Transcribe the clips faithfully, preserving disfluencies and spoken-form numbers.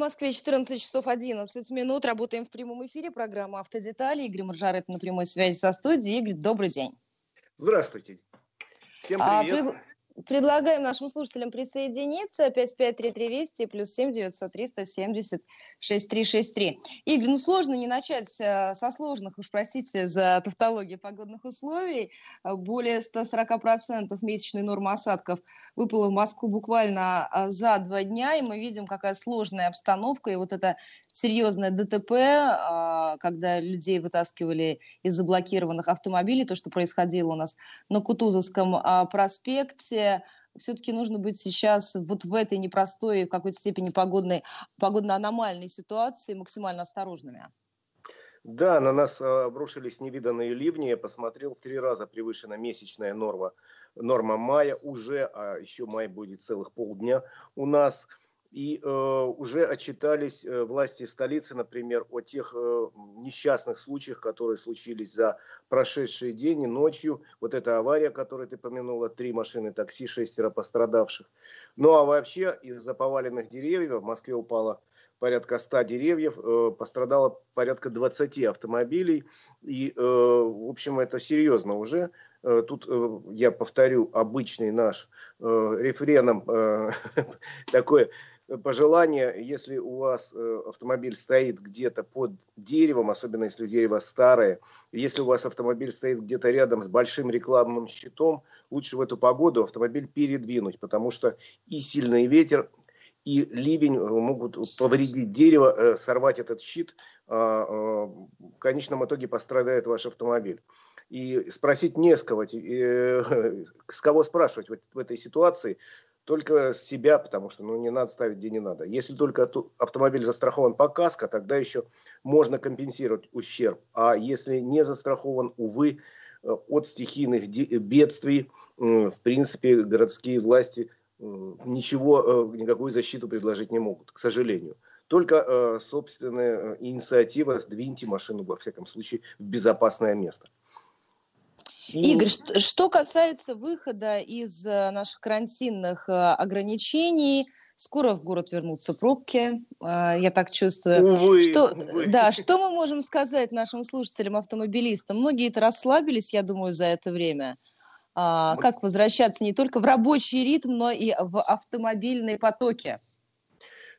Москве четырнадцать часов одиннадцать минут. Работаем в прямом эфире. Программа «Автодетали». Игорь Маржарет на прямой связи со студией. Игорь, добрый день. Здравствуйте. Всем привет. А, пред... Предлагаем нашим слушателям присоединиться. пять пять три три двести плюс семь девятьсот триста семьдесят шесть триста шестьдесят три. Игорь, ну сложно не начать со сложных, уж простите за тавтологию, погодных условий. Более ста сорока процентов месячной нормы осадков выпало в Москву буквально за два дня. И мы видим, какая сложная обстановка. И вот это серьезное ДТП, когда людей вытаскивали из заблокированных автомобилей, то, что происходило у нас на Кутузовском проспекте. Все-таки нужно быть сейчас вот в этой непростой, в какой-то степени погодной, погодно-аномальной ситуации максимально осторожными. Да, на нас обрушились невиданные ливни. Я посмотрел, в три раза превышена месячная норма, норма мая уже, а еще май будет целых полдня у нас. И э, уже отчитались э, власти столицы, например, о тех э, несчастных случаях, которые случились за прошедшие день и ночью. Вот эта авария, которую ты помянула, три машины такси, шестеро пострадавших. Ну а вообще из-за поваленных деревьев в Москве упало порядка ста деревьев, э, пострадало порядка двадцати автомобилей. И, э, в общем, это серьезно уже. Тут я повторю обычный наш э, рефреном э, такое пожелание: если у вас автомобиль стоит где-то под деревом, особенно если дерево старое, если у вас автомобиль стоит где-то рядом с большим рекламным щитом, лучше в эту погоду автомобиль передвинуть, потому что и сильный ветер, и ливень могут повредить дерево, сорвать этот щит. В конечном итоге пострадает ваш автомобиль. И спросить не с кого, с кого спрашивать в этой ситуации, только с себя, потому что ну, не надо ставить, где не надо. Если только автомобиль застрахован по каско, тогда еще можно компенсировать ущерб. А если не застрахован, увы, от стихийных бедствий, в принципе, городские власти ничего, никакую защиту предложить не могут, к сожалению. Только э, собственная инициатива, сдвиньте машину, во всяком случае, в безопасное место. И... Игорь, что касается выхода из наших карантинных ограничений, скоро в город вернутся пробки, я так чувствую. Увы, что, увы. Да, что мы можем сказать нашим слушателям-автомобилистам? Многие-то расслабились, я думаю, за это время. А, как возвращаться не только в рабочий ритм, но и в автомобильные потоки?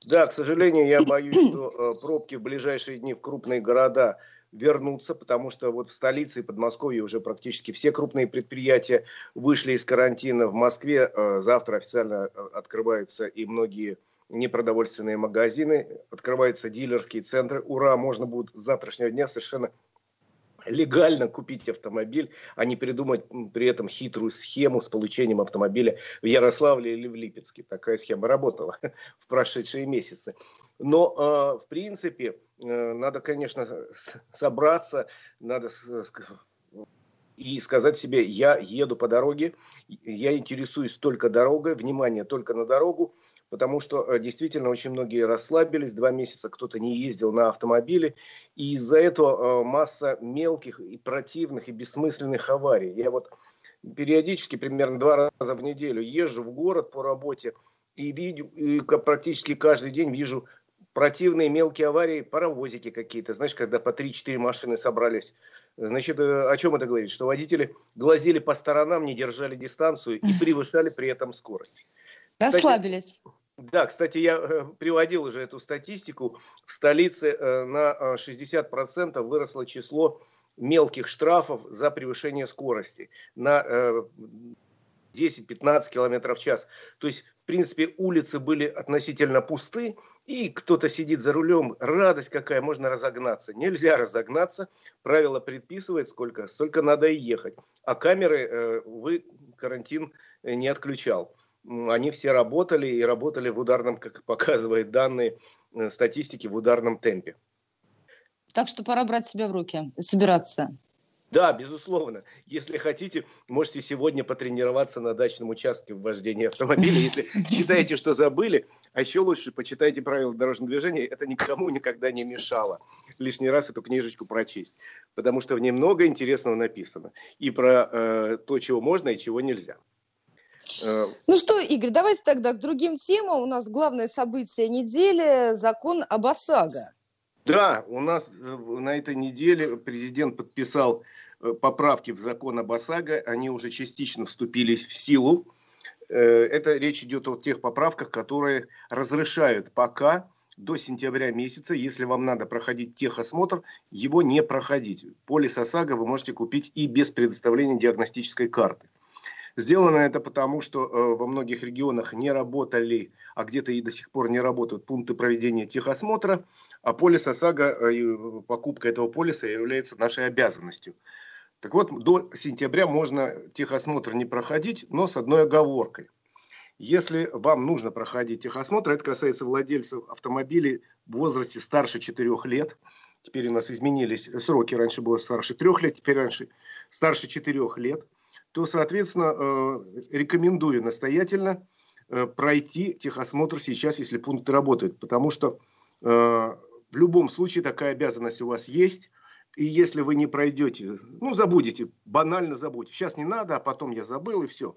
Да, к сожалению, я боюсь, что пробки в ближайшие дни в крупные города вернутся, потому что вот в столице и Подмосковье уже практически все крупные предприятия вышли из карантина. В Москве завтра официально открываются и многие непродовольственные магазины, открываются дилерские центры. Ура, можно будет с завтрашнего дня совершенно легально купить автомобиль, а не придумать при этом хитрую схему с получением автомобиля в Ярославле или в Липецке. Такая схема работала в прошедшие месяцы. Но, в принципе, надо, конечно, собраться, надо и сказать себе: я еду по дороге, я интересуюсь только дорогой, внимание только на дорогу. Потому что действительно очень многие расслабились, два месяца кто-то не ездил на автомобиле, и из-за этого масса мелких и противных и бессмысленных аварий. Я вот периодически, примерно два раза в неделю, езжу в город по работе и, видю, и практически каждый день вижу противные мелкие аварии, паровозики какие-то, знаешь, когда по три-четыре машины собрались. Значит, о чем это говорит? Что водители глазели по сторонам, не держали дистанцию и превышали при этом скорость. Расслабились. Да, кстати, я приводил уже эту статистику. В столице на шестьдесят процентов выросло число мелких штрафов за превышение скорости на десять-пятнадцать километров в час. То есть, в принципе, улицы были относительно пусты, и кто-то сидит за рулем. Радость какая, можно разогнаться. Нельзя разогнаться. Правило предписывает, сколько, столько надо и ехать. А камеры, увы, карантин не отключал. Они все работали и работали в ударном, как показывают данные статистики, в ударном темпе. Так что пора брать себя в руки, собираться. Да, безусловно. Если хотите, можете сегодня потренироваться на дачном участке в вождении автомобиля. Если считаете, что забыли, а еще лучше почитайте правила дорожного движения. Это никому никогда не мешало лишний раз эту книжечку прочесть. Потому что в ней много интересного написано. И про э, то, чего можно и чего нельзя. Ну что, Игорь, давайте тогда к другим темам. У нас главное событие недели – закон об ОСАГО. Да, у нас на этой неделе президент подписал поправки в закон об ОСАГО. Они уже частично вступили в силу. Это речь идет о тех поправках, которые разрешают пока до сентября месяца, если вам надо проходить техосмотр, его не проходить. Полис ОСАГО вы можете купить и без предоставления диагностической карты. Сделано это потому, что э, во многих регионах не работали, а где-то и до сих пор не работают пункты проведения техосмотра, а полис ОСАГО, э, покупка этого полиса является нашей обязанностью. Так вот, до сентября можно техосмотр не проходить, но с одной оговоркой. Если вам нужно проходить техосмотр, это касается владельцев автомобилей в возрасте старше четырёх лет. Теперь у нас изменились сроки, раньше было старше трёх лет, теперь раньше старше четырёх лет. То, соответственно, э, рекомендую настоятельно э, пройти техосмотр сейчас, если пункты работают. Потому что э, в любом случае такая обязанность у вас есть. И если вы не пройдете, ну, забудете, банально забудете. Сейчас не надо, а потом я забыл, и все.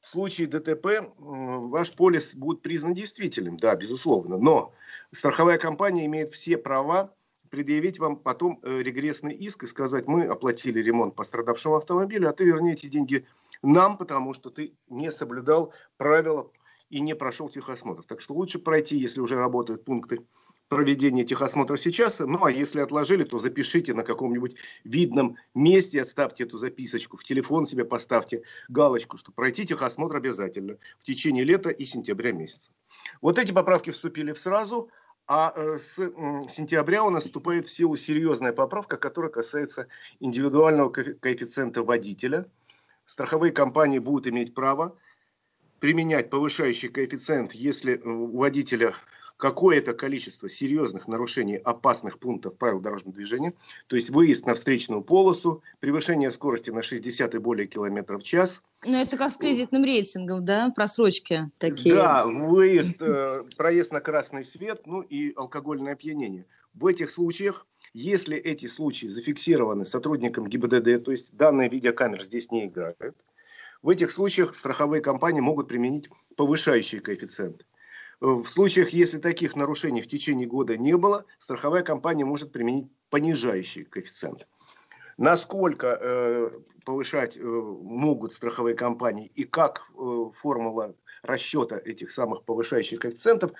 В случае ДТП э, ваш полис будет признан действительным, да, безусловно. Но страховая компания имеет все права предъявить вам потом регрессный иск и сказать: мы оплатили ремонт пострадавшего автомобиля, а ты верни эти деньги нам, потому что ты не соблюдал правила и не прошел техосмотр. Так что лучше пройти, если уже работают пункты проведения техосмотра сейчас. Ну, а если отложили, то запишите на каком-нибудь видном месте, отставьте эту записочку, в телефон себе поставьте галочку, что пройти техосмотр обязательно в течение лета и сентября месяца. Вот эти поправки вступили в сразу. А с сентября у нас вступает в силу серьезная поправка, которая касается индивидуального коэффициента водителя. Страховые компании будут иметь право применять повышающий коэффициент, если у водителя какое-то количество серьезных нарушений опасных пунктов правил дорожного движения, то есть выезд на встречную полосу, превышение скорости на шестьдесят и более километров в час. Ну, это как с кредитным рейтингом, да? Просрочки такие. Да, выезд, э, проезд на красный свет, ну и алкогольное опьянение. В этих случаях, если эти случаи зафиксированы сотрудником ГИБДД, то есть данные видеокамер здесь не играют, в этих случаях страховые компании могут применить повышающие коэффициенты. В случаях, если таких нарушений в течение года не было, страховая компания может применить понижающий коэффициент. Насколько э, повышать э, могут страховые компании и как э, формула расчета этих самых повышающих коэффициентов,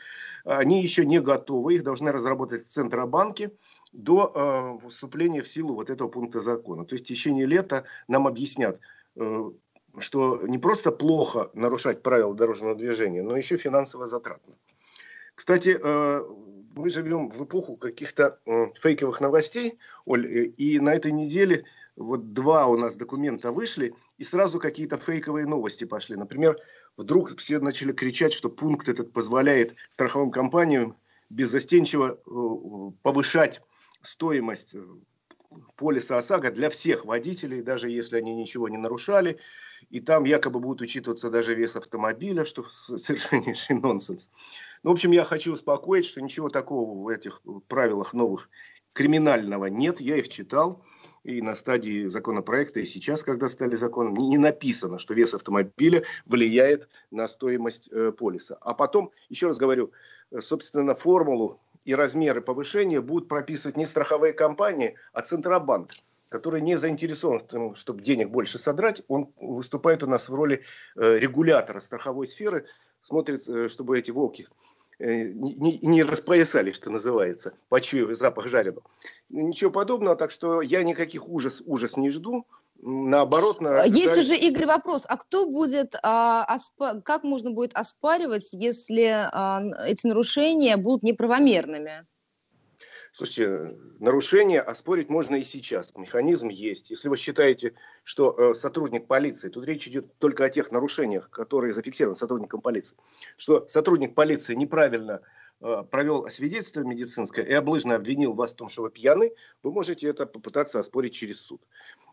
они еще не готовы. Их должны разработать в Центробанке до э, вступления в силу вот этого пункта закона. То есть в течение лета нам объяснят, э, что не просто плохо нарушать правила дорожного движения, но еще финансово затратно. Кстати, мы живем в эпоху каких-то фейковых новостей, Оль, и на этой неделе вот два у нас документа вышли, и сразу какие-то фейковые новости пошли. Например, вдруг все начали кричать, что пункт этот позволяет страховым компаниям беззастенчиво повышать стоимость полиса ОСАГО для всех водителей, даже если они ничего не нарушали. И там якобы будет учитываться даже вес автомобиля, что совершеннейший нонсенс. Ну, в общем, я хочу успокоить, что ничего такого в этих правилах новых криминального нет. Я их читал и на стадии законопроекта, и сейчас, когда стали законом, не написано, что вес автомобиля влияет на стоимость э, полиса. А потом, еще раз говорю, собственно, формулу и размеры повышения будут прописывать не страховые компании, а Центробанк, который не заинтересован в том, чтобы денег больше содрать. Он выступает у нас в роли регулятора страховой сферы, смотрит, чтобы эти волки не распоясались, что называется, почуяв запах жареного. Ничего подобного, так что я никаких ужас, ужас не жду. Наоборот, на... Есть уже, Игорь, вопрос, а кто будет, а, оспа... как можно будет оспаривать, если а, эти нарушения будут неправомерными? Слушайте, нарушения оспорить можно и сейчас, механизм есть. Если вы считаете, что э, сотрудник полиции, тут речь идет только о тех нарушениях, которые зафиксированы сотрудником полиции, что сотрудник полиции неправильно провел освидетельство медицинское и облыжно обвинил вас в том, что вы пьяны, вы можете это попытаться оспорить через суд.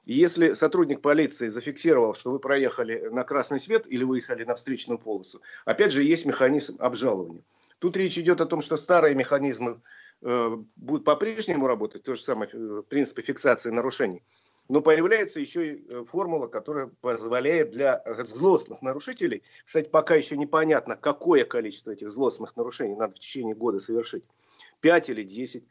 И если сотрудник полиции зафиксировал, что вы проехали на красный свет или выехали на встречную полосу, опять же, есть механизм обжалования. Тут речь идет о том, что старые механизмы э, будут по-прежнему работать, то же самое э, принципы фиксации нарушений. Но появляется еще и формула, которая позволяет для злостных нарушителей, кстати, пока еще непонятно, какое количество этих злостных нарушений надо в течение года совершить, пять или десять.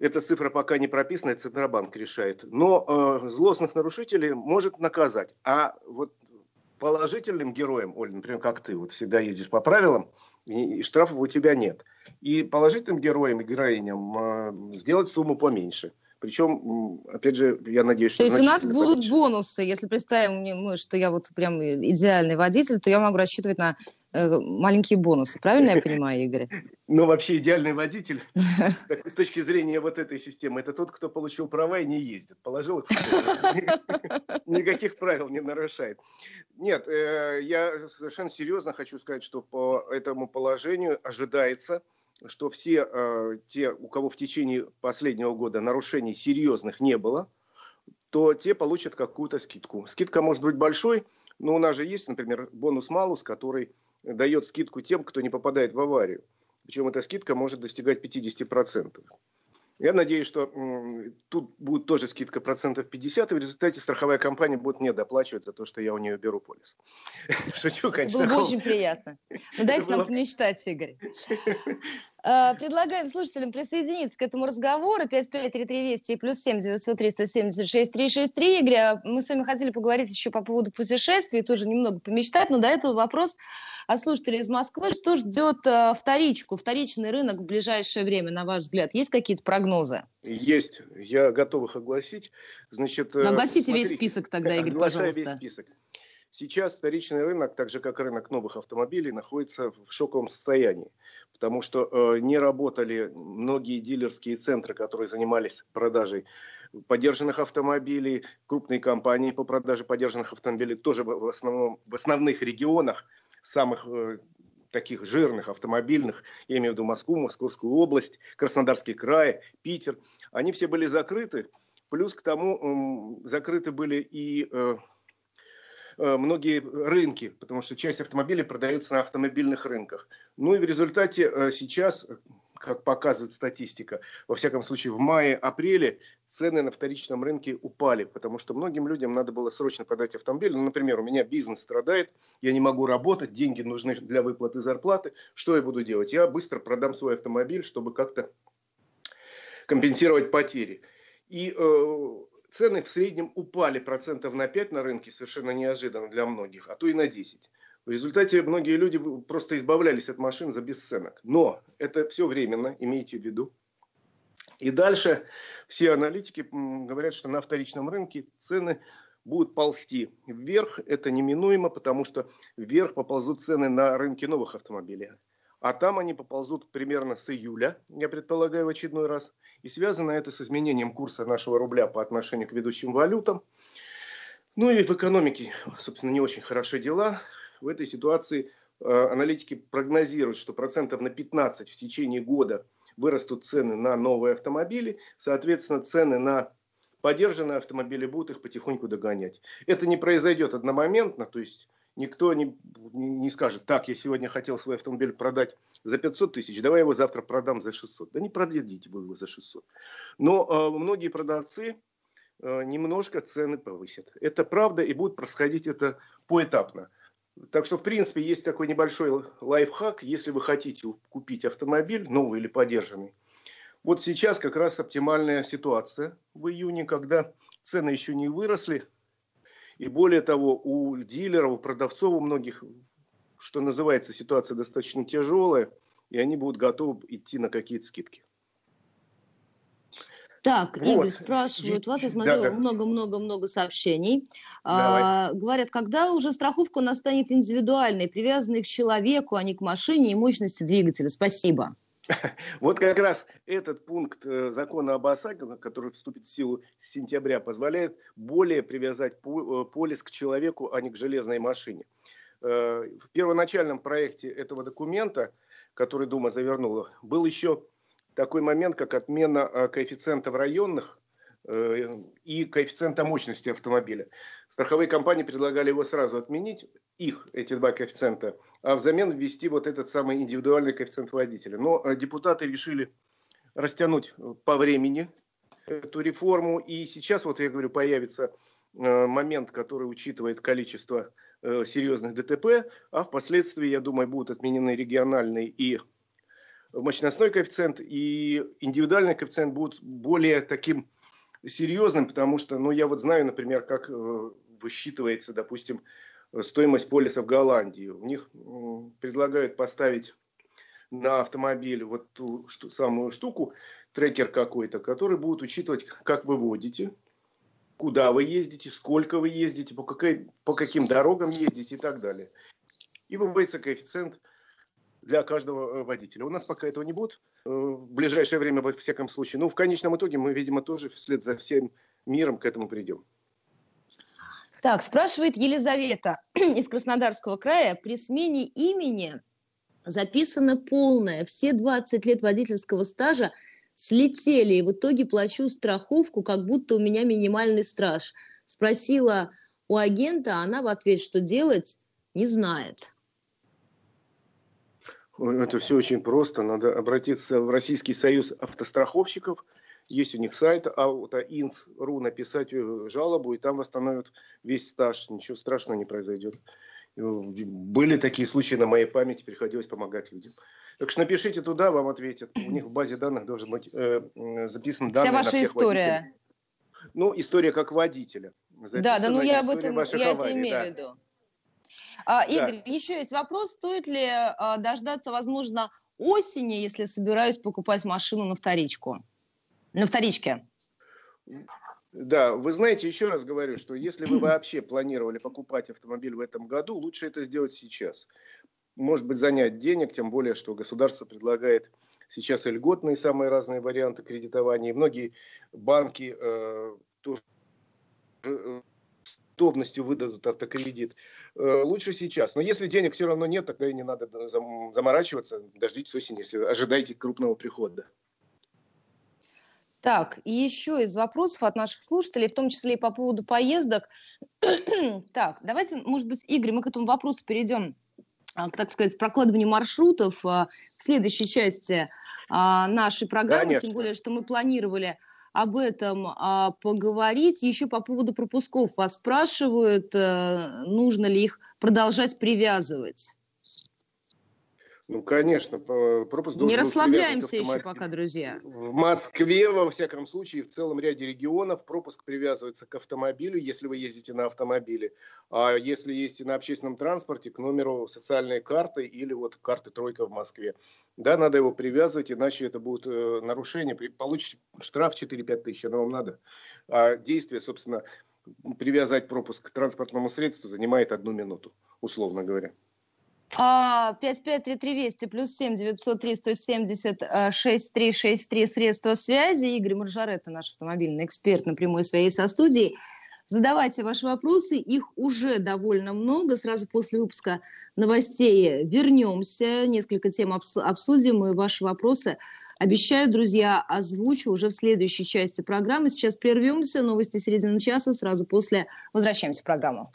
Эта цифра пока не прописана, Центробанк решает. Но э, злостных нарушителей может наказать. А вот положительным героем, Оль, например, как ты, вот всегда ездишь по правилам, и, и штрафов у тебя нет. И положительным героем и героиням э, сделать сумму поменьше. Причем, опять же, я надеюсь, что... То есть у нас будут поменьше бонусы. Если представим мы, что я вот прям идеальный водитель, то я могу рассчитывать на э, маленькие бонусы. Правильно я понимаю, Игорь? Ну, вообще, идеальный водитель, с точки зрения вот этой системы, это тот, кто получил права и не ездит. Положил их в никаких правил не нарушает. Нет, я совершенно серьезно хочу сказать, что по этому положению ожидается, что все э, те, у кого в течение последнего года нарушений серьезных не было, то те получат какую-то скидку. Скидка может быть большой, но у нас же есть, например, бонус-малус, который дает скидку тем, кто не попадает в аварию. Причем эта скидка может достигать пятидесяти процентов. Я надеюсь, что м, тут будет тоже скидка процентов пятьдесят, и в результате страховая компания будет мне доплачивать за то, что я у нее беру полис. Шучу, конечно. Было бы очень приятно. Ну, дайте нам помечтать, Игорь. Предлагаем слушателям присоединиться к этому разговору. пять пять три три два ноль ноль и плюс семь девятьсот триста семьдесят шесть триста шестьдесят три. Игорь, мы с вами хотели поговорить еще по поводу путешествий, тоже немного помечтать, но до этого вопрос от слушателей из Москвы. Что ждет вторичку, вторичный рынок в ближайшее время, на ваш взгляд? Есть какие-то прогнозы? Есть. Я готов их огласить. Значит, огласите смотрите, весь список тогда, Игорь, пожалуйста. Весь список. Сейчас вторичный рынок, так же как рынок новых автомобилей, находится в шоковом состоянии, потому что э, не работали многие дилерские центры, которые занимались продажей подержанных автомобилей, крупные компании по продаже подержанных автомобилей тоже в, основном, в основных регионах, самых э, таких жирных автомобильных, я имею в виду Москву, Московскую область, Краснодарский край, Питер, они все были закрыты, плюс к тому э, закрыты были и... Э, многие рынки, потому что часть автомобилей продается на автомобильных рынках. Ну и в результате сейчас, как показывает статистика, во всяком случае в мае-апреле цены на вторичном рынке упали, потому что многим людям надо было срочно продать автомобиль. Ну, например, у меня бизнес страдает, я не могу работать, деньги нужны для выплаты зарплаты. Что я буду делать? Я быстро продам свой автомобиль, чтобы как-то компенсировать потери. И... цены в среднем упали процентов на пять на рынке, совершенно неожиданно для многих, а то и на десять. В результате многие люди просто избавлялись от машин за бесценок. Но это все временно, имейте в виду. И дальше все аналитики говорят, что на вторичном рынке цены будут ползти вверх. Это неминуемо, потому что вверх поползут цены на рынке новых автомобилей. А там они поползут примерно с июля, я предполагаю, в очередной раз. И связано это с изменением курса нашего рубля по отношению к ведущим валютам. Ну и в экономике, собственно, не очень хороши дела. В этой ситуации э, аналитики прогнозируют, что процентов на пятнадцать в течение года вырастут цены на новые автомобили. Соответственно, цены на подержанные автомобили будут их потихоньку догонять. Это не произойдет одномоментно, то есть... Никто не, не скажет, так, я сегодня хотел свой автомобиль продать за пятьсот тысяч, давай его завтра продам за шестьсот. Да не продадите вы его за шестьсот. Но э, многие продавцы э, немножко цены повысят. Это правда, и будет происходить это поэтапно. Так что, в принципе, есть такой небольшой лайфхак. Если вы хотите купить автомобиль, новый или подержанный, вот сейчас как раз оптимальная ситуация в июне, когда цены еще не выросли. И более того, у дилеров, у продавцов, у многих, что называется, ситуация достаточно тяжелая, и они будут готовы идти на какие-то скидки. Так, вот. Игорь спрашивает вас, я смотрела много-много-много да, да. сообщений. А, говорят, когда уже страховка у нас станет индивидуальной, привязанной к человеку, а не к машине и мощности двигателя? Спасибо. Вот как раз этот пункт закона об ОСАГО, который вступит в силу с сентября, позволяет более привязать полис к человеку, а не к железной машине. В первоначальном проекте этого документа, который Дума завернула, был еще такой момент, как отмена коэффициентов районных и коэффициента мощности автомобиля. Страховые компании предлагали его сразу отменить, их, эти два коэффициента, а взамен ввести вот этот самый индивидуальный коэффициент водителя. Но депутаты решили растянуть по времени эту реформу. И сейчас, вот я говорю, появится момент, который учитывает количество серьезных ДТП, а впоследствии, я думаю, будут отменены региональный и мощностной коэффициент, и индивидуальный коэффициент будут более таким серьезным, потому что, ну, я вот знаю, например, как высчитывается, допустим, стоимость полиса в Голландии. У них предлагают поставить на автомобиль вот ту что, самую штуку, трекер какой-то, который будет учитывать, как вы водите, куда вы ездите, сколько вы ездите, по, какой, по каким дорогам ездите и так далее. И выводится коэффициент для каждого водителя. У нас пока этого не будет. В ближайшее время, во всяком случае. Но в конечном итоге мы, видимо, тоже вслед за всем миром к этому придем. Так, спрашивает Елизавета из Краснодарского края. При смене имени записано полное. Все двадцать лет водительского стажа слетели. И в итоге плачу страховку, как будто у меня минимальный стаж. Спросила у агента, а она в ответ, что делать, не знает. Это все очень просто. Надо обратиться в Российский Союз автостраховщиков. Есть у них сайт аутоинс точка ру, написать жалобу, и там восстановят весь стаж. Ничего страшного не произойдет. Были такие случаи на моей памяти, приходилось помогать людям. Так что напишите туда, вам ответят. У них в базе данных должен быть э, записан данные. Вся ваша на всех история. Водителей. Ну, история как водителя. Записана да, да, ну я об этом я аварий, это имею да. в виду. А, Игорь, да. еще есть вопрос, стоит ли а, дождаться, возможно, осени, если собираюсь покупать машину на вторичку? На вторичке. Да, вы знаете, еще раз говорю, что если вы вообще планировали покупать автомобиль в этом году, лучше это сделать сейчас. Может быть, занять денег, тем более, что государство предлагает сейчас и льготные самые разные варианты кредитования. И многие банки э, тоже... готовностью выдадут автокредит. Лучше сейчас. Но если денег все равно нет, тогда и не надо заморачиваться. Дождитесь осени, если ожидаете крупного прихода. Так, и еще из вопросов от наших слушателей, в том числе и по поводу поездок. Так, давайте, может быть, Игорь, мы к этому вопросу перейдем, к, так сказать, прокладыванию маршрутов в следующей части нашей программы. Конечно. Тем более, что мы планировали об этом а, поговорить. Еще по поводу пропусков вас спрашивают, э, нужно ли их продолжать привязывать. Ну, конечно, пропуск должен быть. Не расслабляемся еще пока, друзья. В Москве, во всяком случае, в целом ряде регионов пропуск привязывается к автомобилю, если вы ездите на автомобиле. А если ездите на общественном транспорте, к номеру социальной карты или вот карты «Тройка» в Москве. Да, надо его привязывать, иначе это будет э, нарушение. Получите штраф четыре-пять тысяч, оно вам надо. А действие, собственно, привязать пропуск к транспортному средству занимает одну минуту, условно говоря. пять пять три три двести плюс семь девятьсот три сто семьдесят шесть три шесть три средства связи. Игорь Маржарет, наш автомобильный эксперт, на прямой связи со студией. Задавайте ваши вопросы, их уже довольно много. Сразу после выпуска новостей вернемся, несколько тем обсудим, и ваши вопросы, обещаю, друзья, озвучу уже в следующей части программы. Сейчас прервемся, новости середины часа, сразу после возвращаемся в программу.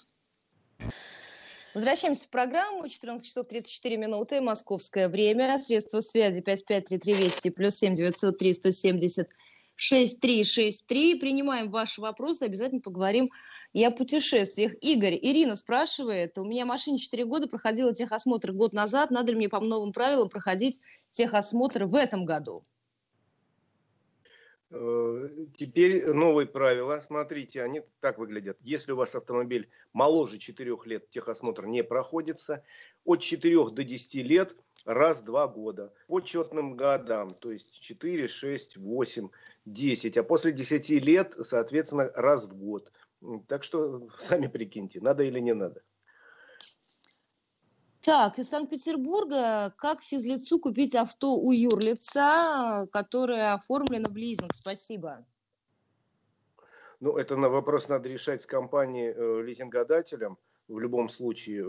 Возвращаемся в программу. четырнадцать часов тридцать четыре минуты. Московское время. Средства связи пять пять три три двести плюс семь девятьсот три сто семьдесят шесть три шесть три. Принимаем ваши вопросы. Обязательно поговорим и о путешествиях. Игорь, Ирина спрашивает. У меня машине четыре года, проходила техосмотр год назад. Надо ли мне по новым правилам проходить техосмотр в этом году? Теперь новые правила, смотрите, они так выглядят. Если у вас автомобиль моложе четырёх лет, техосмотр не проходится. От четырёх до десяти лет раз в два года. По четным годам, то есть четыре, шесть, восемь, десять. А после десяти лет, соответственно, раз в год. Так что сами прикиньте, надо или не надо. Так, из Санкт-Петербурга. Как физлицу купить авто у юрлица, которое оформлено в лизинг? Спасибо. Ну, это на вопрос надо решать с компанией-лизингодателем. В любом случае,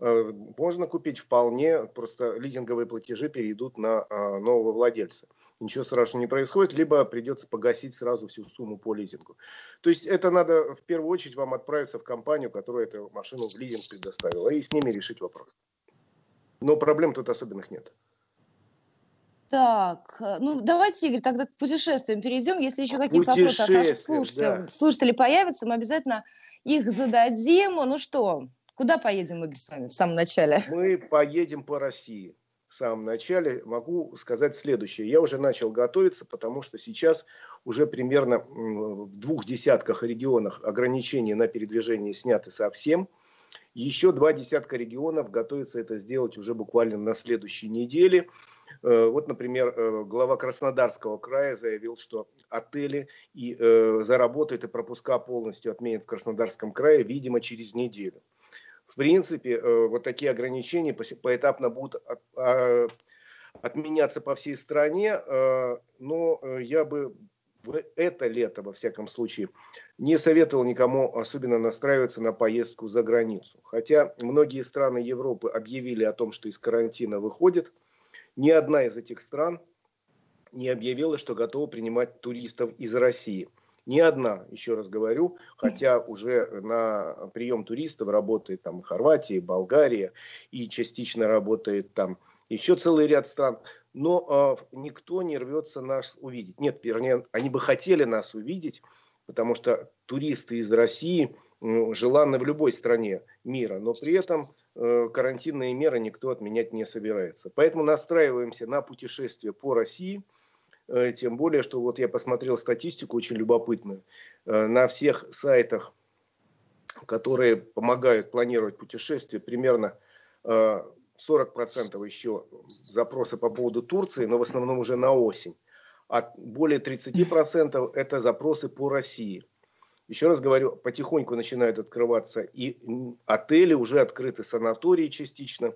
можно купить вполне, просто лизинговые платежи перейдут на нового владельца. Ничего страшного не происходит, либо придется погасить сразу всю сумму по лизингу. То есть это надо в первую очередь вам отправиться в компанию, которая эту машину в лизинг предоставила, и с ними решить вопрос. Но проблем тут особенных нет. Так, ну давайте, Игорь, тогда к путешествиям перейдем. Если еще какие-то вопросы от наших слушателей, да. слушателей появятся, мы обязательно их зададим. Ну что, куда поедем, Игорь, с вами в самом начале? Мы поедем по России. В самом начале могу сказать следующее. Я уже начал готовиться, потому что сейчас уже примерно в двух десятках регионах ограничения на передвижение сняты совсем. Еще два десятка регионов готовятся это сделать уже буквально на следующей неделе. Вот, например, глава Краснодарского края заявил, что отели и заработают, и пропуска полностью отменят в Краснодарском крае, видимо, через неделю. В принципе, вот такие ограничения поэтапно будут отменяться по всей стране, но я бы в это лето, во всяком случае, не советовал никому особенно настраиваться на поездку за границу. Хотя многие страны Европы объявили о том, что из карантина выходят, ни одна из этих стран не объявила, что готова принимать туристов из России. Ни одна, еще раз говорю, хотя уже на прием туристов работает там Хорватия, Болгария и частично работает там еще целый ряд стран. Но э, никто не рвется нас увидеть. Нет, вернее, они бы хотели нас увидеть, потому что туристы из России э, желанны в любой стране мира, но при этом э, карантинные меры никто отменять не собирается. Поэтому настраиваемся на путешествие по России. Тем более, что вот я посмотрел статистику очень любопытную. На всех сайтах, которые помогают планировать путешествия, примерно сорок процентов еще запросы по поводу Турции, но в основном уже на осень. А более тридцать процентов это запросы по России. Еще раз говорю, потихоньку начинают открываться и отели, уже открыты санатории частично.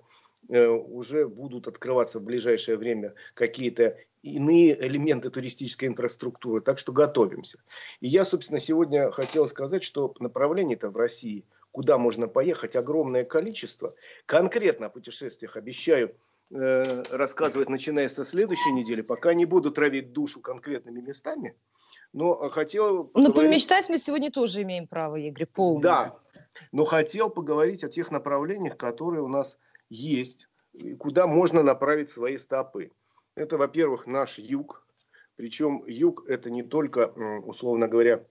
Уже будут открываться в ближайшее время какие-то иные элементы туристической инфраструктуры. Так что готовимся. И я, собственно, сегодня хотел сказать, что направлений-то в России, куда можно поехать, огромное количество. Конкретно о путешествиях обещаю э, рассказывать, начиная со следующей недели. Пока не буду травить душу конкретными местами. Но хотел... Ну, помечтать мы сегодня тоже имеем право, Игорь, полное. Да, но хотел поговорить о тех направлениях, которые у нас есть, куда можно направить свои стопы. Это, во-первых, наш юг. Причем юг – это не только, условно говоря,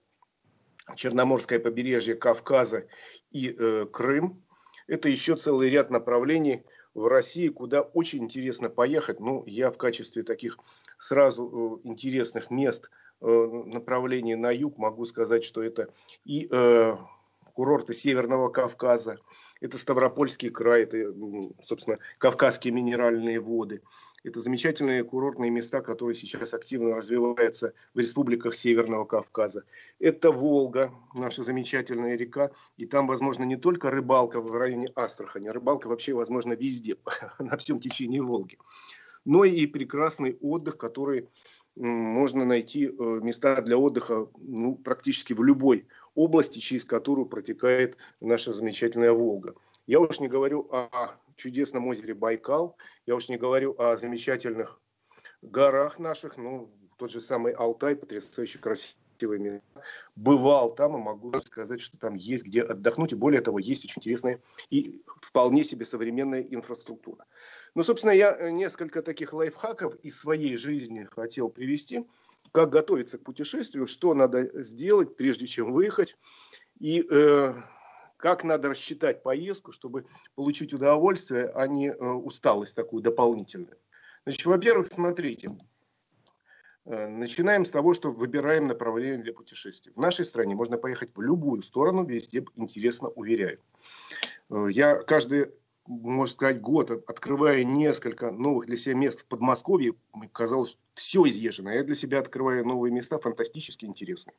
Черноморское побережье Кавказа и э, Крым. Это еще целый ряд направлений в России, куда очень интересно поехать. Ну, я в качестве таких сразу э, интересных мест э, направлений на юг могу сказать, что это и... Э, курорты Северного Кавказа, это Ставропольский край, это, собственно, Кавказские минеральные воды. Это замечательные курортные места, которые сейчас активно развиваются в республиках Северного Кавказа. Это Волга, наша замечательная река, и там, возможно, не только рыбалка в районе Астрахани, рыбалка вообще, возможно, везде, на всем течении Волги, но и прекрасный отдых, который можно найти места для отдыха ну, практически в любой области, через которую протекает наша замечательная Волга. Я уж не говорю о чудесном озере Байкал, я уж не говорю о замечательных горах наших, ну, тот же самый Алтай, потрясающе красивые места. Бывал там, и могу сказать, что там есть где отдохнуть, и более того, есть очень интересная и вполне себе современная инфраструктура. Ну, собственно, я несколько таких лайфхаков из своей жизни хотел привести, как готовиться к путешествию, что надо сделать, прежде чем выехать, и э, как надо рассчитать поездку, чтобы получить удовольствие, а не э, усталость такую дополнительную. Значит, во-первых, смотрите, э, начинаем с того, что выбираем направление для путешествия. В нашей стране можно поехать в любую сторону, везде интересно, уверяю. Э, я каждый... можно сказать, год, открывая несколько новых для себя мест в Подмосковье, казалось, все изъезжено. Я для себя открываю новые места, фантастически интересные.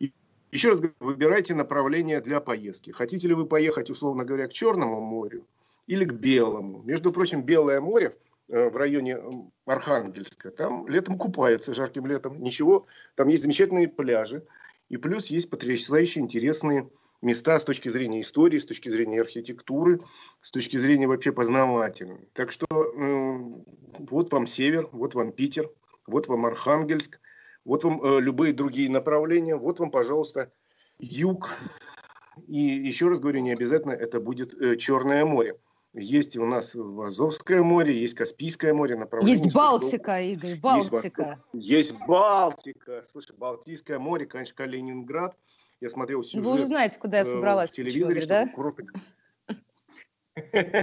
И еще раз говорю, выбирайте направление для поездки. Хотите ли вы поехать, условно говоря, к Черному морю или к Белому? Между прочим, Белое море в районе Архангельска, там летом купаются, жарким летом, ничего. Там есть замечательные пляжи. И плюс есть потрясающе интересные места с точки зрения истории, с точки зрения архитектуры, с точки зрения вообще познавательной. Так что э, вот вам север, вот вам Питер, вот вам Архангельск, вот вам э, любые другие направления, вот вам, пожалуйста, юг. И еще раз говорю, не обязательно это будет э, Черное море. Есть у нас Азовское море, есть Каспийское море. Есть Балтика, Игорь, Балтика. Есть, есть Балтика. Слушай, Балтийское море, конечно, Калининград. Я смотрел сюжет. Вы уже знаете, куда я собралась. Э, в телевизоре, в да? Курорты.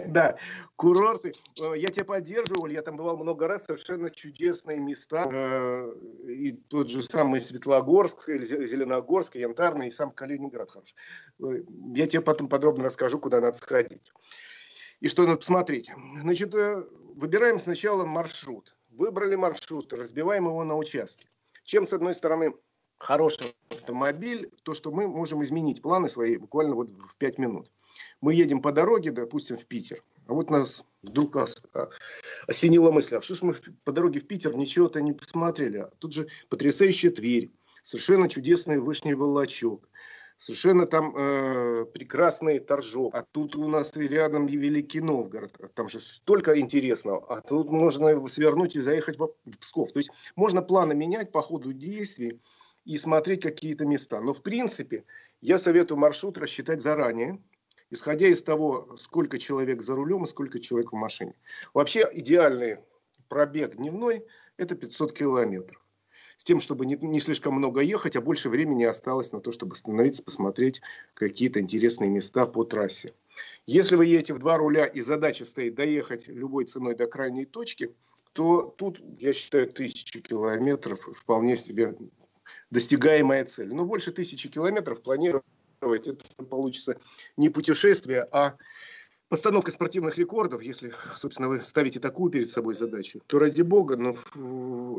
Да, курорты. Я тебя поддерживал, я там бывал много раз. Совершенно чудесные места. И тот же самый Светлогорск, Зеленогорск, Янтарный и сам Калининград. Я тебе потом подробно расскажу, куда надо сходить. И что надо посмотреть? Значит, выбираем сначала маршрут. Выбрали маршрут, разбиваем его на участки. Чем, с одной стороны, хороший автомобиль, то, что мы можем изменить планы свои буквально вот в пять минут. Мы едем по дороге, допустим, в Питер. А вот нас вдруг осенила мысль, а что ж мы по дороге в Питер ничего-то не посмотрели? А тут же потрясающая Тверь, совершенно чудесный Вышний Волочок. Совершенно там э, прекрасный Торжок. А тут у нас и рядом Великий Новгород. Там же столько интересного. А тут можно свернуть и заехать в Псков. То есть можно планы менять по ходу действий и смотреть какие-то места. Но в принципе я советую маршрут рассчитать заранее, исходя из того, сколько человек за рулем и сколько человек в машине. Вообще идеальный пробег дневной – это пятьсот километров. С тем, чтобы не, не слишком много ехать, а больше времени осталось на то, чтобы остановиться, посмотреть какие-то интересные места по трассе. Если вы едете в два руля и задача стоит доехать любой ценой до крайней точки, то тут, я считаю, тысячи километров вполне себе достигаемая цель. Но больше тысячи километров планировать это получится не путешествие, а постановка спортивных рекордов. Если, собственно, вы ставите такую перед собой задачу, то ради бога, но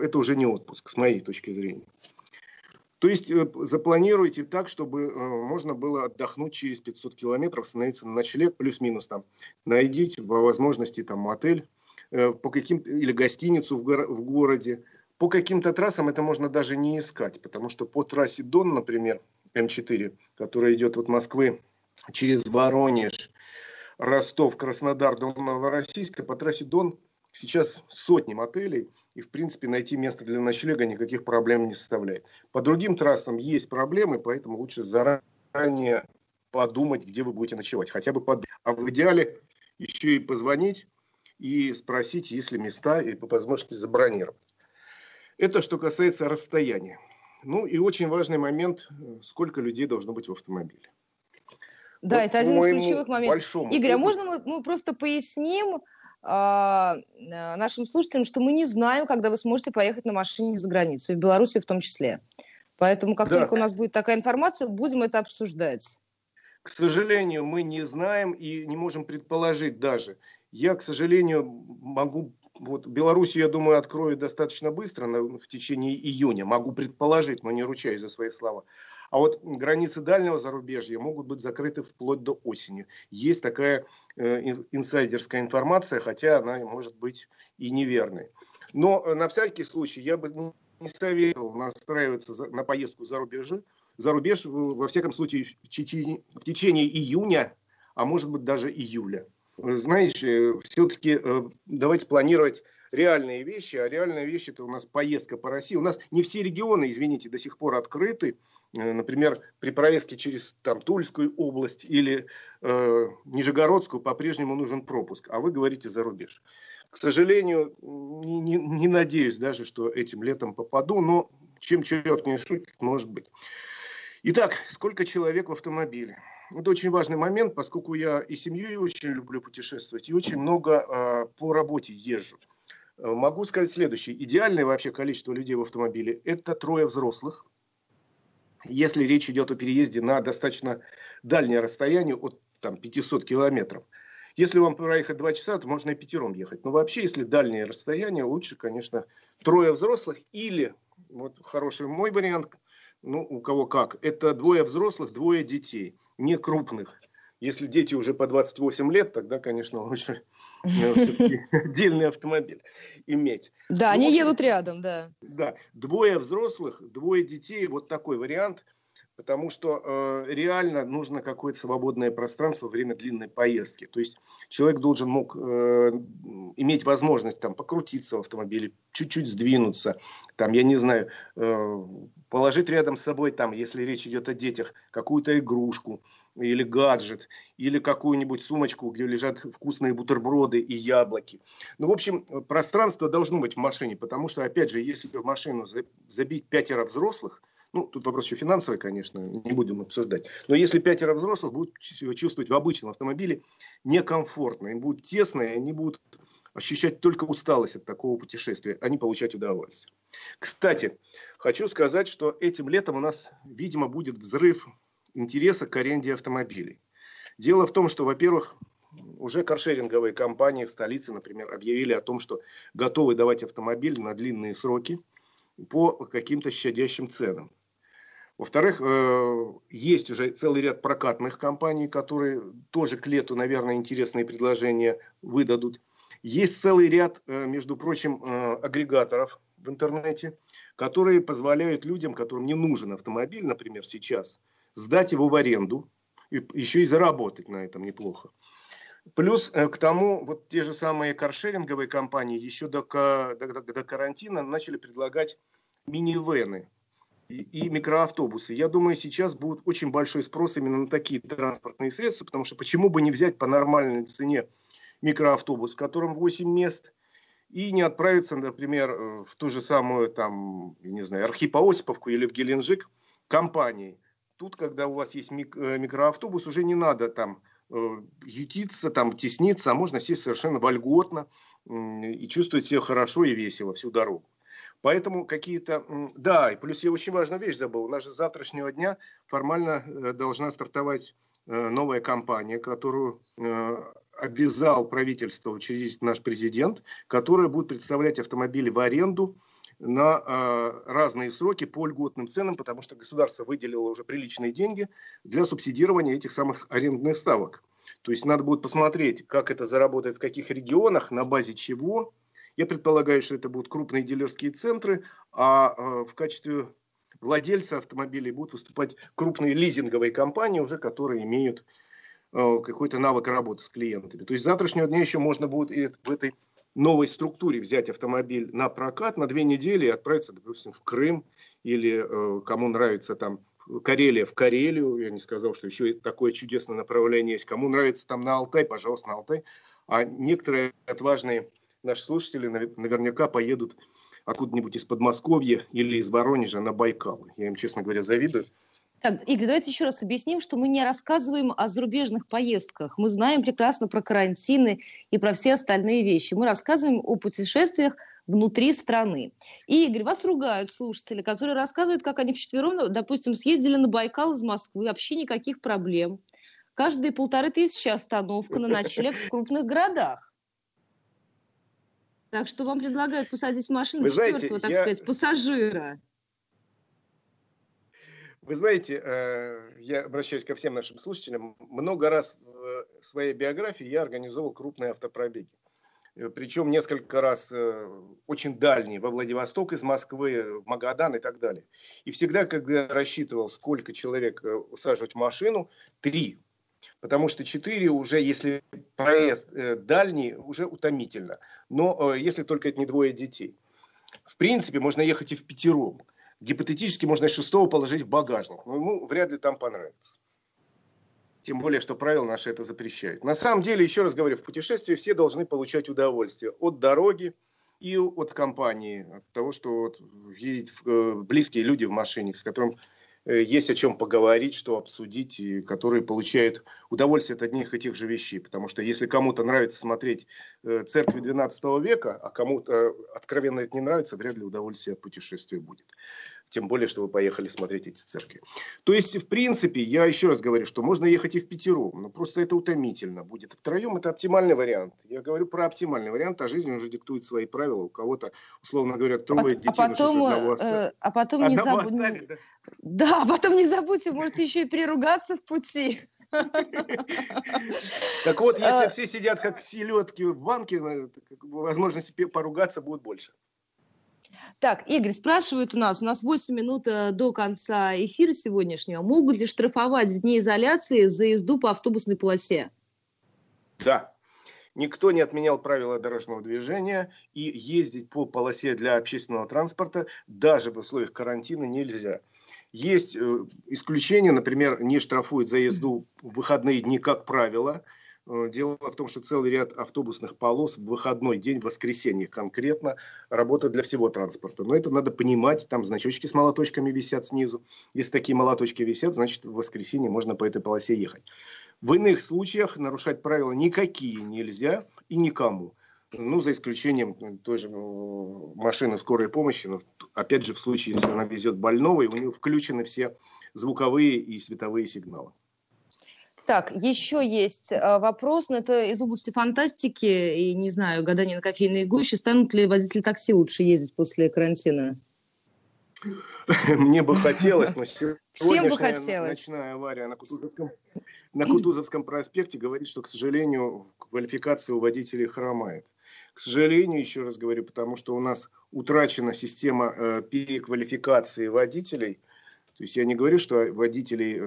это уже не отпуск, с моей точки зрения. То есть запланируйте так, чтобы можно было отдохнуть через пятьсот километров, становиться на ночлег, плюс-минус там. Найдите по возможности там отель по каким или гостиницу в, горо в городе. По каким-то трассам это можно даже не искать, потому что по трассе Дон, например, эм четыре, которая идет от Москвы через Воронеж, Ростов, Краснодар, Дон, Новороссийск, по трассе Дон сейчас сотни мотелей, и в принципе найти место для ночлега никаких проблем не составляет. По другим трассам есть проблемы, поэтому лучше заранее подумать, где вы будете ночевать, хотя бы подумать. А в идеале еще и позвонить и спросить, есть ли места, и по возможности забронировать. Это что касается расстояния. Ну и очень важный момент, сколько людей должно быть в автомобиле. Да, вот это один из ключевых моментов. Игорь, а можно мы, мы просто поясним э, нашим слушателям, что мы не знаем, когда вы сможете поехать на машине за границу, и в Беларуси в том числе. Поэтому, как да. только у нас будет такая информация, будем это обсуждать. К сожалению, мы не знаем и не можем предположить даже. Я, к сожалению, могу... Вот Белоруссию, я думаю, открою достаточно быстро, на, в течение июня. Могу предположить, но не ручаюсь за свои слова. А вот границы дальнего зарубежья могут быть закрыты вплоть до осени. Есть такая э, инсайдерская информация, хотя она может быть и неверной. Но на всякий случай я бы не советовал настраиваться за, на поездку за рубеж, за рубеж, во всяком случае, в течение, в течение июня, а может быть даже июля. Знаете, все-таки э, давайте планировать реальные вещи, а реальные вещи – это у нас поездка по России. У нас не все регионы, извините, до сих пор открыты. Например, при проездке через там, Тульскую область или э, Нижегородскую по-прежнему нужен пропуск, а вы говорите за рубеж. К сожалению, не, не, не надеюсь даже, что этим летом попаду, но чем черт не шутит, может быть. Итак, сколько человек в автомобиле? Это очень важный момент, поскольку я и семью очень люблю путешествовать, и очень много э, по работе езжу. Могу сказать следующее. Идеальное вообще количество людей в автомобиле – это трое взрослых. Если речь идет о переезде на достаточно дальнее расстояние, от там, пятисот километров. Если вам проехать два часа, то можно и пятером ехать. Но вообще, если дальнее расстояние, лучше, конечно, трое взрослых. Или, вот хороший мой вариант, ну у кого как, это двое взрослых, двое детей, не крупных. Если дети уже по двадцать восемь лет, тогда, конечно, лучше отдельный автомобиль иметь. Да, они едут рядом, да. Да, двое взрослых, двое детей, вот такой вариант. потому что э, реально нужно какое-то свободное пространство во время длинной поездки. То есть человек должен мог э, иметь возможность там покрутиться в автомобиле, чуть-чуть сдвинуться, там, я не знаю, э, положить рядом с собой, там, если речь идет о детях, какую-то игрушку или гаджет, или какую-нибудь сумочку, где лежат вкусные бутерброды и яблоки. Ну, в общем, пространство должно быть в машине, потому что, опять же, если в машину забить пятеро взрослых, ну, тут вопрос еще финансовый, конечно, не будем обсуждать. Но если пятеро взрослых будут чувствовать в обычном автомобиле некомфортно, им будет тесно, и они будут ощущать только усталость от такого путешествия, а не получать удовольствие. Кстати, хочу сказать, что этим летом у нас, видимо, будет взрыв интереса к аренде автомобилей. Дело в том, что, во-первых, уже каршеринговые компании в столице, например, объявили о том, что готовы давать автомобиль на длинные сроки по каким-то щадящим ценам. Во-вторых, есть уже целый ряд прокатных компаний, которые тоже к лету, наверное, интересные предложения выдадут. Есть целый ряд, между прочим, агрегаторов в интернете, которые позволяют людям, которым не нужен автомобиль, например, сейчас, сдать его в аренду и еще и заработать на этом неплохо. Плюс к тому, вот те же самые каршеринговые компании еще до, до, до карантина начали предлагать минивэны и, и микроавтобусы. Я думаю, сейчас будет очень большой спрос именно на такие транспортные средства, потому что почему бы не взять по нормальной цене микроавтобус, в котором восемь мест, и не отправиться, например, в ту же самую, там, не знаю, Архипа-Осиповку или в Геленджик компанией. Тут, когда у вас есть микроавтобус, уже не надо там ютиться, там, тесниться, а можно сесть совершенно вольготно и чувствовать себя хорошо и весело всю дорогу. Поэтому какие-то... Да, и плюс я очень важную вещь забыл. У нас же с завтрашнего дня формально должна стартовать новая компания, которую обязал правительство учредить наш президент, которая будет представлять автомобили в аренду на э, разные сроки по льготным ценам, потому что государство выделило уже приличные деньги для субсидирования этих самых арендных ставок. То есть надо будет посмотреть, как это заработает, в каких регионах, на базе чего. Я предполагаю, что это будут крупные дилерские центры, а э, в качестве владельца автомобилей будут выступать крупные лизинговые компании, уже которые имеют э, какой-то навык работы с клиентами. То есть с завтрашнего дня еще можно будет и в этой новой структуре взять автомобиль на прокат на две недели и отправиться, допустим, в Крым или, э, кому нравится там Карелия, в Карелию. Я не сказал, что еще такое чудесное направление есть. Кому нравится там на Алтай, пожалуйста, на Алтай. А некоторые отважные наши слушатели наверняка поедут откуда-нибудь из Подмосковья или из Воронежа на Байкал. Я им, честно говоря, завидую. Так, Игорь, давайте еще раз объясним, что мы не рассказываем о зарубежных поездках. Мы знаем прекрасно про карантины и про все остальные вещи. Мы рассказываем о путешествиях внутри страны. И, Игорь, вас ругают слушатели, которые рассказывают, как они вчетвером, допустим, съездили на Байкал из Москвы, вообще никаких проблем. Каждые полторы тысячи остановка на ночлег в крупных городах. Так что вам предлагают посадить в машину четвертого, так я... сказать, пассажира. Вы знаете, я обращаюсь ко всем нашим слушателям. Много раз в своей биографии я организовал крупные автопробеги. Причем несколько раз очень дальние, во Владивосток из Москвы, в Магадан и так далее. И всегда, когда рассчитывал, сколько человек усаживать в машину, три. Потому что четыре уже, если проезд дальний, уже утомительно. Но если только это не двое детей. В принципе, можно ехать и в пятером. Гипотетически можно и шестого положить в багажник, но ему вряд ли там понравится. Тем более, что правила наши это запрещают. На самом деле, еще раз говорю, в путешествии все должны получать удовольствие от дороги и от компании, от того, что вот едут близкие люди в машине, с которым есть о чем поговорить, что обсудить, и которые получают удовольствие от одних и тех же вещей. Потому что если кому-то нравится смотреть церкви двенадцатого века, а кому-то откровенно это не нравится, вряд ли удовольствие от путешествия будет. Тем более, что вы поехали смотреть эти церкви. То есть, в принципе, я еще раз говорю, что можно ехать и в пятером, но просто это утомительно будет. Втроем это оптимальный вариант. Я говорю про оптимальный вариант, а жизнь уже диктует свои правила. У кого-то, условно говоря, трое детей. А потом, э, а потом не забудьте. Да? да, потом не забудьте, можете еще и переругаться в пути. Так вот, если все сидят как селедки в банке, возможности поругаться будет больше. Так, Игорь, спрашивают у нас, у нас восемь минут до конца эфира сегодняшнего, могут ли штрафовать в дни изоляции за езду по автобусной полосе? Да, никто не отменял правила дорожного движения, и ездить по полосе для общественного транспорта даже в условиях карантина нельзя. Есть исключения, например, не штрафуют за езду в выходные дни, как правило. Дело в том, что целый ряд автобусных полос в выходной день, в воскресенье конкретно, работает для всего транспорта. Но это надо понимать, там значочки с молоточками висят снизу. Если такие молоточки висят, значит в воскресенье можно по этой полосе ехать. В иных случаях нарушать правила никакие нельзя и никому. Ну, за исключением той же машины скорой помощи, но, опять же, в случае, если она везет больного, и у нее включены все звуковые и световые сигналы. Так, еще есть вопрос, но это из области фантастики, и, не знаю, гадание на кофейной гуще, станут ли водители такси лучше ездить после карантина? Мне бы хотелось, но сегодняшняя ночная авария на Кутузовском, на Кутузовском проспекте говорит, что, к сожалению, квалификация у водителей хромает. К сожалению, еще раз говорю, потому что у нас утрачена система переквалификации водителей. То есть я не говорю, что водителей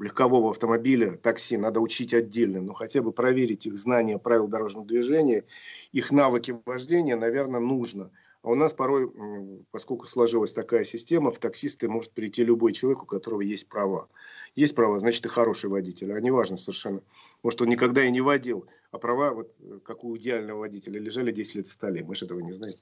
легкового автомобиля, такси надо учить отдельно, но хотя бы проверить их знания правил дорожного движения, их навыки вождения, наверное, нужно. А у нас порой, поскольку сложилась такая система, в таксисты может прийти любой человек, у которого есть права. Есть права, значит, и хороший водитель, а неважно совершенно. Может, он никогда и не водил, а права, вот, как у идеального водителя, лежали десять лет в столе. Мы же этого не знаем.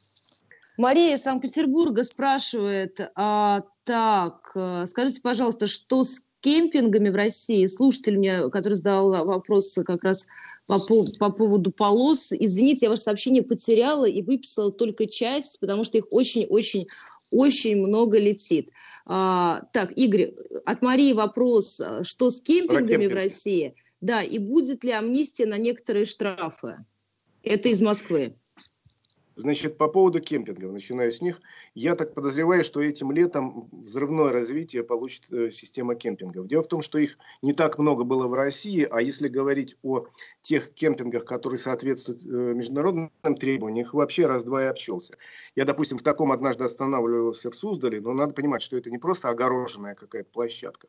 Мария из Санкт-Петербурга спрашивает, а, так, скажите, пожалуйста, что с кемпингами в России? Слушатель мне, который задал вопрос как раз по, по поводу полос. Извините, я ваше сообщение потеряла и выписала только часть, потому что их очень-очень... Очень много летит. А, так, Игорь, от Марии вопрос, что с кемпингами в России? Да, и будет ли амнистия на некоторые штрафы? Это из Москвы. Значит, по поводу кемпингов, начинаю с них. Я так подозреваю, что этим летом взрывное развитие получит система кемпингов. Дело в том, что их не так много было в России, а если говорить о тех кемпингах, которые соответствуют международным требованиям, их вообще раз-два и обчелся. Я, допустим, в таком однажды останавливался в Суздале, но надо понимать, что это не просто огороженная какая-то площадка.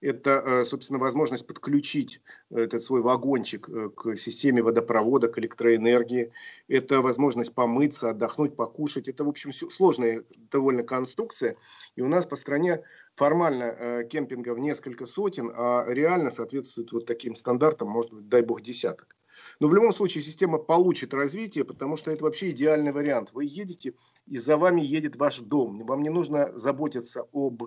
Это, собственно, возможность подключить этот свой вагончик к системе водопровода, к электроэнергии. Это возможность помыться, отдохнуть, покушать. Это, в общем, сложная довольно конструкция. И у нас по стране формально кемпингов несколько сотен, а реально соответствует вот таким стандартам, может быть, дай бог, десяток. Но в любом случае система получит развитие, потому что это вообще идеальный вариант. Вы едете, и за вами едет ваш дом. Вам не нужно заботиться об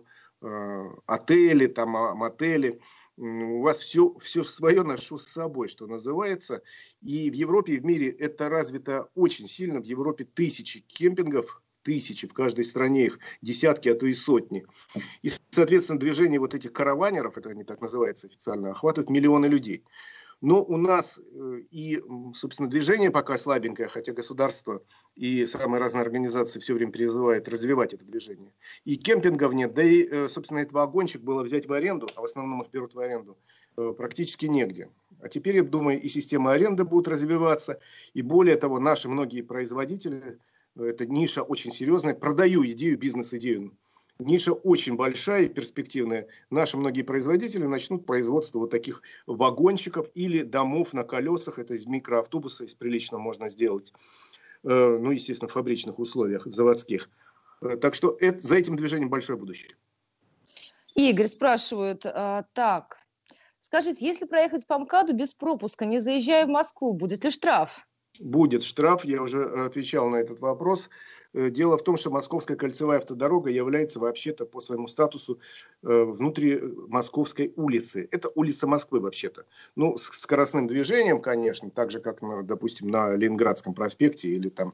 отели, там, мотели. У вас все, все свое ношу с собой, что называется. И в Европе, и в мире это развито очень сильно. В Европе тысячи кемпингов, тысячи, в каждой стране их десятки, а то и сотни. И, соответственно, движение вот этих караванеров, это они так называются официально, охватывает миллионы людей. Но у нас и, собственно, движение пока слабенькое, хотя государство и самые разные организации все время призывают развивать это движение. И кемпингов нет, да и, собственно, этот вагончик было взять в аренду, а в основном их берут в аренду, практически негде. А теперь, я думаю, и система аренды будут развиваться, и более того, наши многие производители, эта ниша очень серьезная, продаю идею, бизнес-идею. Ниша очень большая и перспективная. Наши многие производители начнут производство вот таких вагончиков или домов на колесах. Это из микроавтобуса, из приличного можно сделать. Ну, естественно, в фабричных условиях, в заводских. Так что это, за этим движением большое будущее. Игорь спрашивает, а, так, скажите, если проехать по МКАДу без пропуска, не заезжая в Москву, будет ли штраф? Будет штраф, я уже отвечал на этот вопрос. Дело в том, что Московская кольцевая автодорога является вообще-то по своему статусу внутри Московской улицы. Это улица Москвы вообще-то. Ну, с скоростным движением, конечно, так же, как, на, допустим, на Ленинградском проспекте или там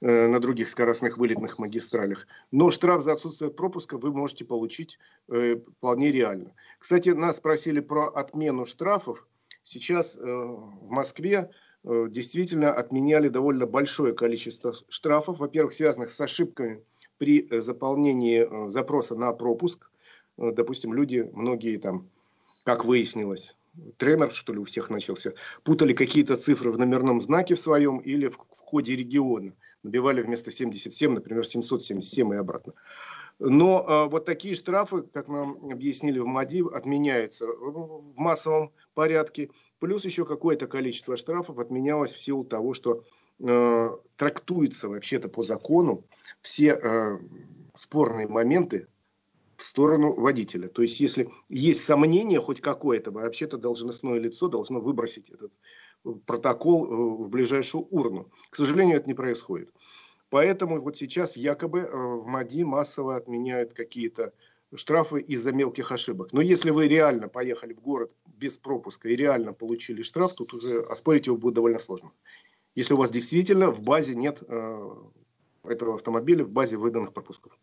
на других скоростных вылетных магистралях. Но штраф за отсутствие пропуска вы можете получить вполне реально. Кстати, нас спросили про отмену штрафов. Сейчас в Москве действительно отменяли довольно большое количество штрафов, во-первых, связанных с ошибками при заполнении запроса на пропуск. Допустим, люди, многие там, как выяснилось, тремор, что ли, у всех начался, путали какие-то цифры в номерном знаке в своем или в, в коде региона. набивали вместо семидесяти семи, например, семьсот семьдесят семь и обратно. Но а, вот такие штрафы, как нам объяснили в МАДИ, отменяются в массовом порядке. Плюс еще какое-то количество штрафов отменялось в силу того, что э, трактуется вообще-то по закону все э, спорные моменты в сторону водителя. То есть, если есть сомнение хоть какое-то, вообще-то должностное лицо должно выбросить этот протокол в ближайшую урну. К сожалению, это не происходит. Поэтому вот сейчас якобы в МАДИ массово отменяют какие-то штрафы из-за мелких ошибок. Но если вы реально поехали в город без пропуска и реально получили штраф, тут уже оспорить его будет довольно сложно. Если у вас действительно в базе нет этого автомобиля, в базе выданных пропусков.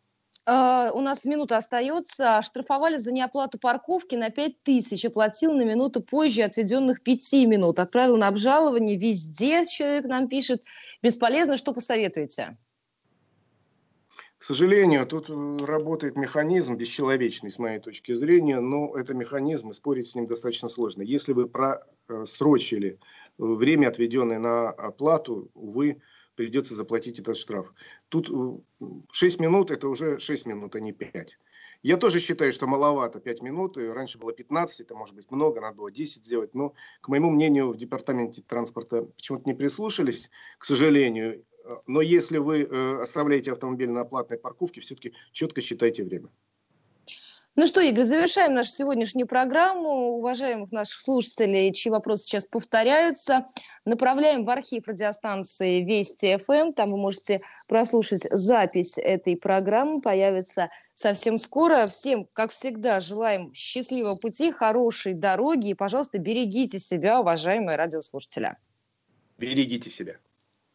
Uh, у нас минута остается. Штрафовали за неоплату парковки на пять тысяч. Оплатил на минуту позже отведенных пяти минут. Отправил на обжалование везде, человек нам пишет. Бесполезно, что посоветуете? К сожалению, тут работает механизм бесчеловечный, с моей точки зрения. Но это механизм, и спорить с ним достаточно сложно. Если вы просрочили время, отведенное на оплату, увы, придется заплатить этот штраф. Тут шесть минут, это уже шесть минут, а не пять. Я тоже считаю, что маловато пять минут. Раньше было пятнадцать, это может быть много, надо было десять сделать. Но, к моему мнению, в департаменте транспорта почему-то не прислушались, к сожалению. Но если вы оставляете автомобиль на платной парковке, все-таки четко считайте время. Ну что, Игорь, завершаем нашу сегодняшнюю программу. Уважаемых наших слушателей, чьи вопросы сейчас повторяются, направляем в архив радиостанции Вести эф эм. Там вы можете прослушать запись этой программы. Появится совсем скоро. Всем, как всегда, желаем счастливого пути, хорошей дороги. И, пожалуйста, берегите себя, уважаемые радиослушатели. Берегите себя.